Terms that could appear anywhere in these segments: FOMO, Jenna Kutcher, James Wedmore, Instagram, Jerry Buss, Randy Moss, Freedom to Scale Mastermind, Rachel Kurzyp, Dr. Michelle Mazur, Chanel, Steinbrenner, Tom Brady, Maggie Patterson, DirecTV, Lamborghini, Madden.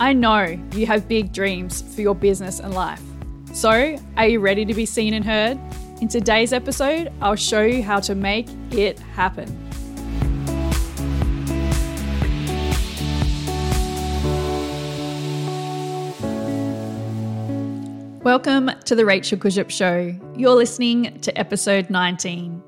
I know you have big dreams for your business and life. So, are you ready to be seen and heard? In today's episode, I'll show you how to make it happen. Welcome to the Rachel Kurzyp Show. You're listening to episode 19.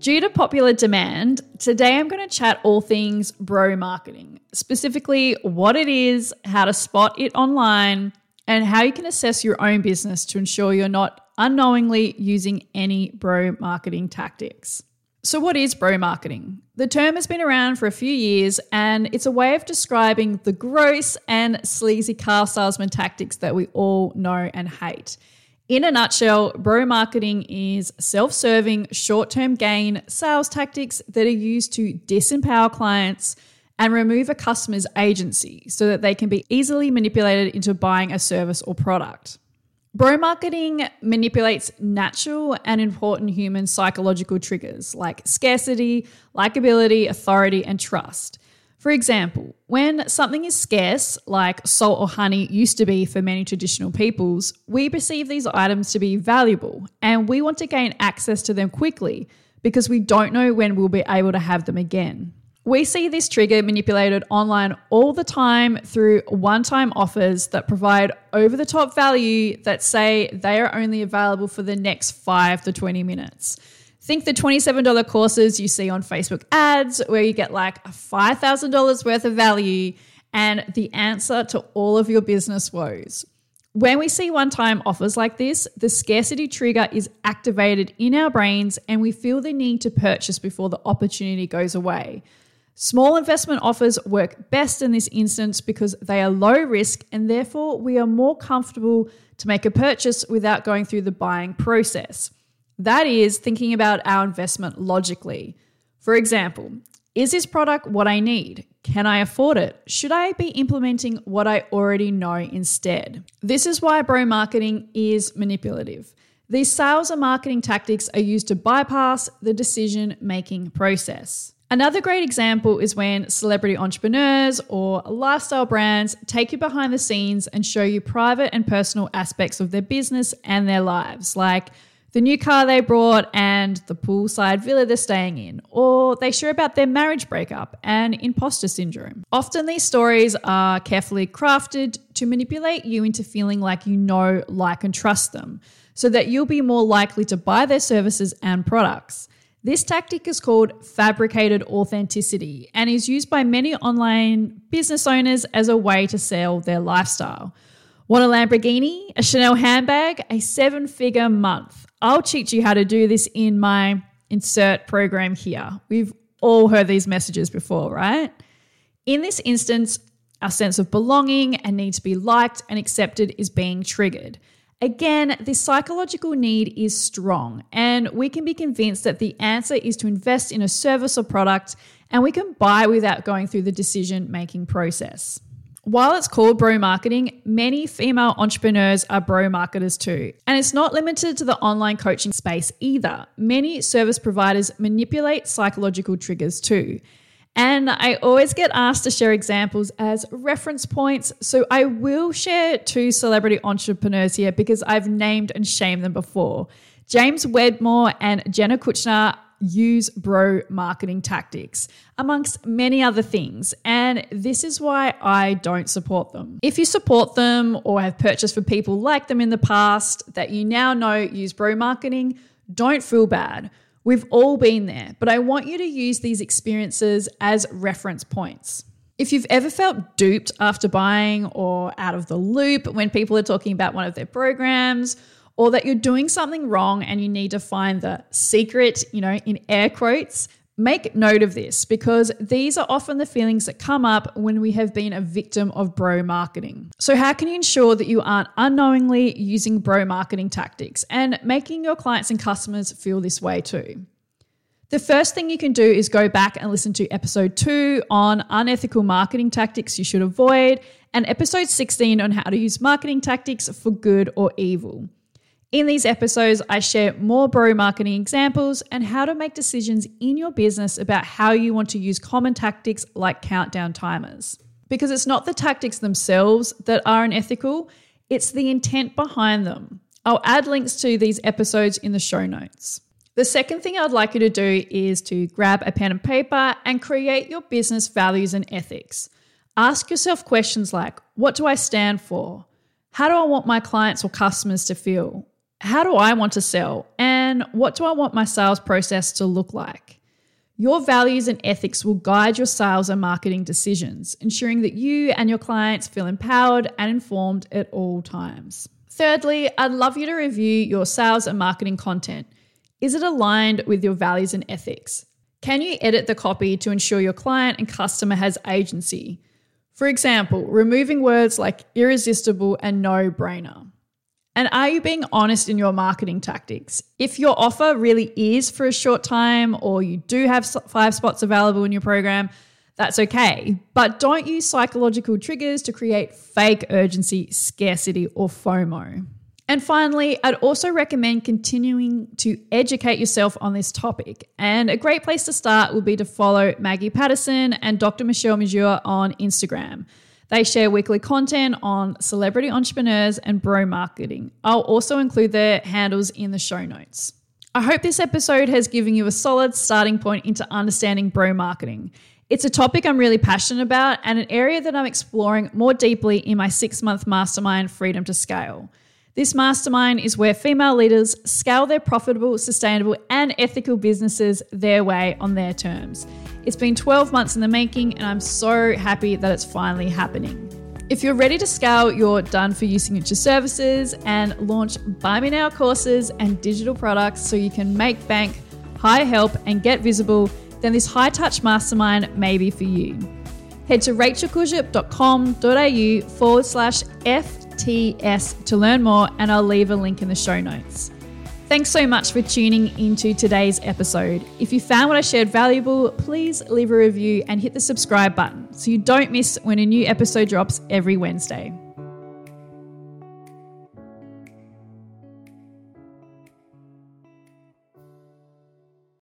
Due to popular demand, today I'm going to chat all things bro marketing, specifically what it is, how to spot it online, and how you can assess your own business to ensure you're not unknowingly using any bro marketing tactics. So what is bro marketing? The term has been around for a few years, and it's a way of describing the gross and sleazy car salesman tactics that we all know and hate. In a nutshell, bro marketing is self-serving, short-term gain sales tactics that are used to disempower clients and remove a customer's agency so that they can be easily manipulated into buying a service or product. Bro marketing manipulates natural and important human psychological triggers like scarcity, likability, authority, and trust. For example, when something is scarce, like salt or honey used to be for many traditional peoples, we perceive these items to be valuable and we want to gain access to them quickly because we don't know when we'll be able to have them again. We see this trigger manipulated online all the time through one-time offers that provide over-the-top value that say they are only available for the next 5 to 20 minutes. Think the $27 courses you see on Facebook ads where you get like $5,000 worth of value and the answer to all of your business woes. When we see one-time offers like this, the scarcity trigger is activated in our brains and we feel the need to purchase before the opportunity goes away. Small investment offers work best in this instance because they are low risk and therefore we are more comfortable to make a purchase without going through the buying process. That is thinking about our investment logically. For example, is this product what I need? Can I afford it? Should I be implementing what I already know instead? This is why bro marketing is manipulative. These sales and marketing tactics are used to bypass the decision-making process. Another great example is when celebrity entrepreneurs or lifestyle brands take you behind the scenes and show you private and personal aspects of their business and their lives, like the new car they bought and the poolside villa they're staying in, or they share about their marriage breakup and imposter syndrome. Often these stories are carefully crafted to manipulate you into feeling like you know, like, and trust them, so that you'll be more likely to buy their services and products. This tactic is called fabricated authenticity and is used by many online business owners as a way to sell their lifestyle. Want a Lamborghini, a Chanel handbag, a seven-figure month? I'll teach you how to do this in my insert program here. We've all heard these messages before, right? In this instance, our sense of belonging and need to be liked and accepted is being triggered. Again, this psychological need is strong and we can be convinced that the answer is to invest in a service or product and we can buy without going through the decision-making process. While it's called bro marketing, many female entrepreneurs are bro marketers too. And it's not limited to the online coaching space either. Many service providers manipulate psychological triggers too. And I always get asked to share examples as reference points. So I will share 2 celebrity entrepreneurs here because I've named and shamed them before. James Wedmore and Jenna Kutcher use bro marketing tactics, amongst many other things, and this is why I don't support them. If you support them or have purchased for people like them in the past that you now know use bro marketing, don't feel bad. We've all been there, but I want you to use these experiences as reference points. If you've ever felt duped after buying or out of the loop when people are talking about one of their programs, or that you're doing something wrong and you need to find the secret, in air quotes, Make note of this, because these are often the feelings that come up when we have been a victim of bro marketing. So how can you ensure that you aren't unknowingly using bro marketing tactics and making your clients and customers feel this way too? The first thing you can do is go back and listen to episode 2 on unethical marketing tactics you should avoid and episode 16 on how to use marketing tactics for good or evil. In these episodes, I share more bro marketing examples and how to make decisions in your business about how you want to use common tactics like countdown timers. Because it's not the tactics themselves that are unethical, it's the intent behind them. I'll add links to these episodes in the show notes. The second thing I'd like you to do is to grab a pen and paper and create your business values and ethics. Ask yourself questions like, what do I stand for? How do I want my clients or customers to feel? How do I want to sell? And what do I want my sales process to look like? Your values and ethics will guide your sales and marketing decisions, ensuring that you and your clients feel empowered and informed at all times. Thirdly, I'd love you to review your sales and marketing content. Is it aligned with your values and ethics? Can you edit the copy to ensure your client and customer has agency? For example, removing words like irresistible and no-brainer. And are you being honest in your marketing tactics? If your offer really is for a short time or you do have 5 spots available in your program, that's okay. But don't use psychological triggers to create fake urgency, scarcity, or FOMO. And finally, I'd also recommend continuing to educate yourself on this topic. And a great place to start would be to follow Maggie Patterson and Dr. Michelle Mazur on Instagram. They share weekly content on celebrity entrepreneurs and bro marketing. I'll also include their handles in the show notes. I hope this episode has given you a solid starting point into understanding bro marketing. It's a topic I'm really passionate about and an area that I'm exploring more deeply in my 6-month mastermind, Freedom to Scale. This mastermind is where female leaders scale their profitable, sustainable, and ethical businesses their way on their terms. It's been 12 months in the making, and I'm so happy that it's finally happening. If you're ready to scale your done-for-you signature services and launch Buy Me Now courses and digital products so you can make bank, hire help, and get visible, then this high-touch mastermind may be for you. Head to rachelkurzyp.com.au/FTS to learn more, and I'll leave a link in the show notes. Thanks so much for tuning into today's episode. If you found what I shared valuable, please leave a review and hit the subscribe button so you don't miss when a new episode drops every Wednesday.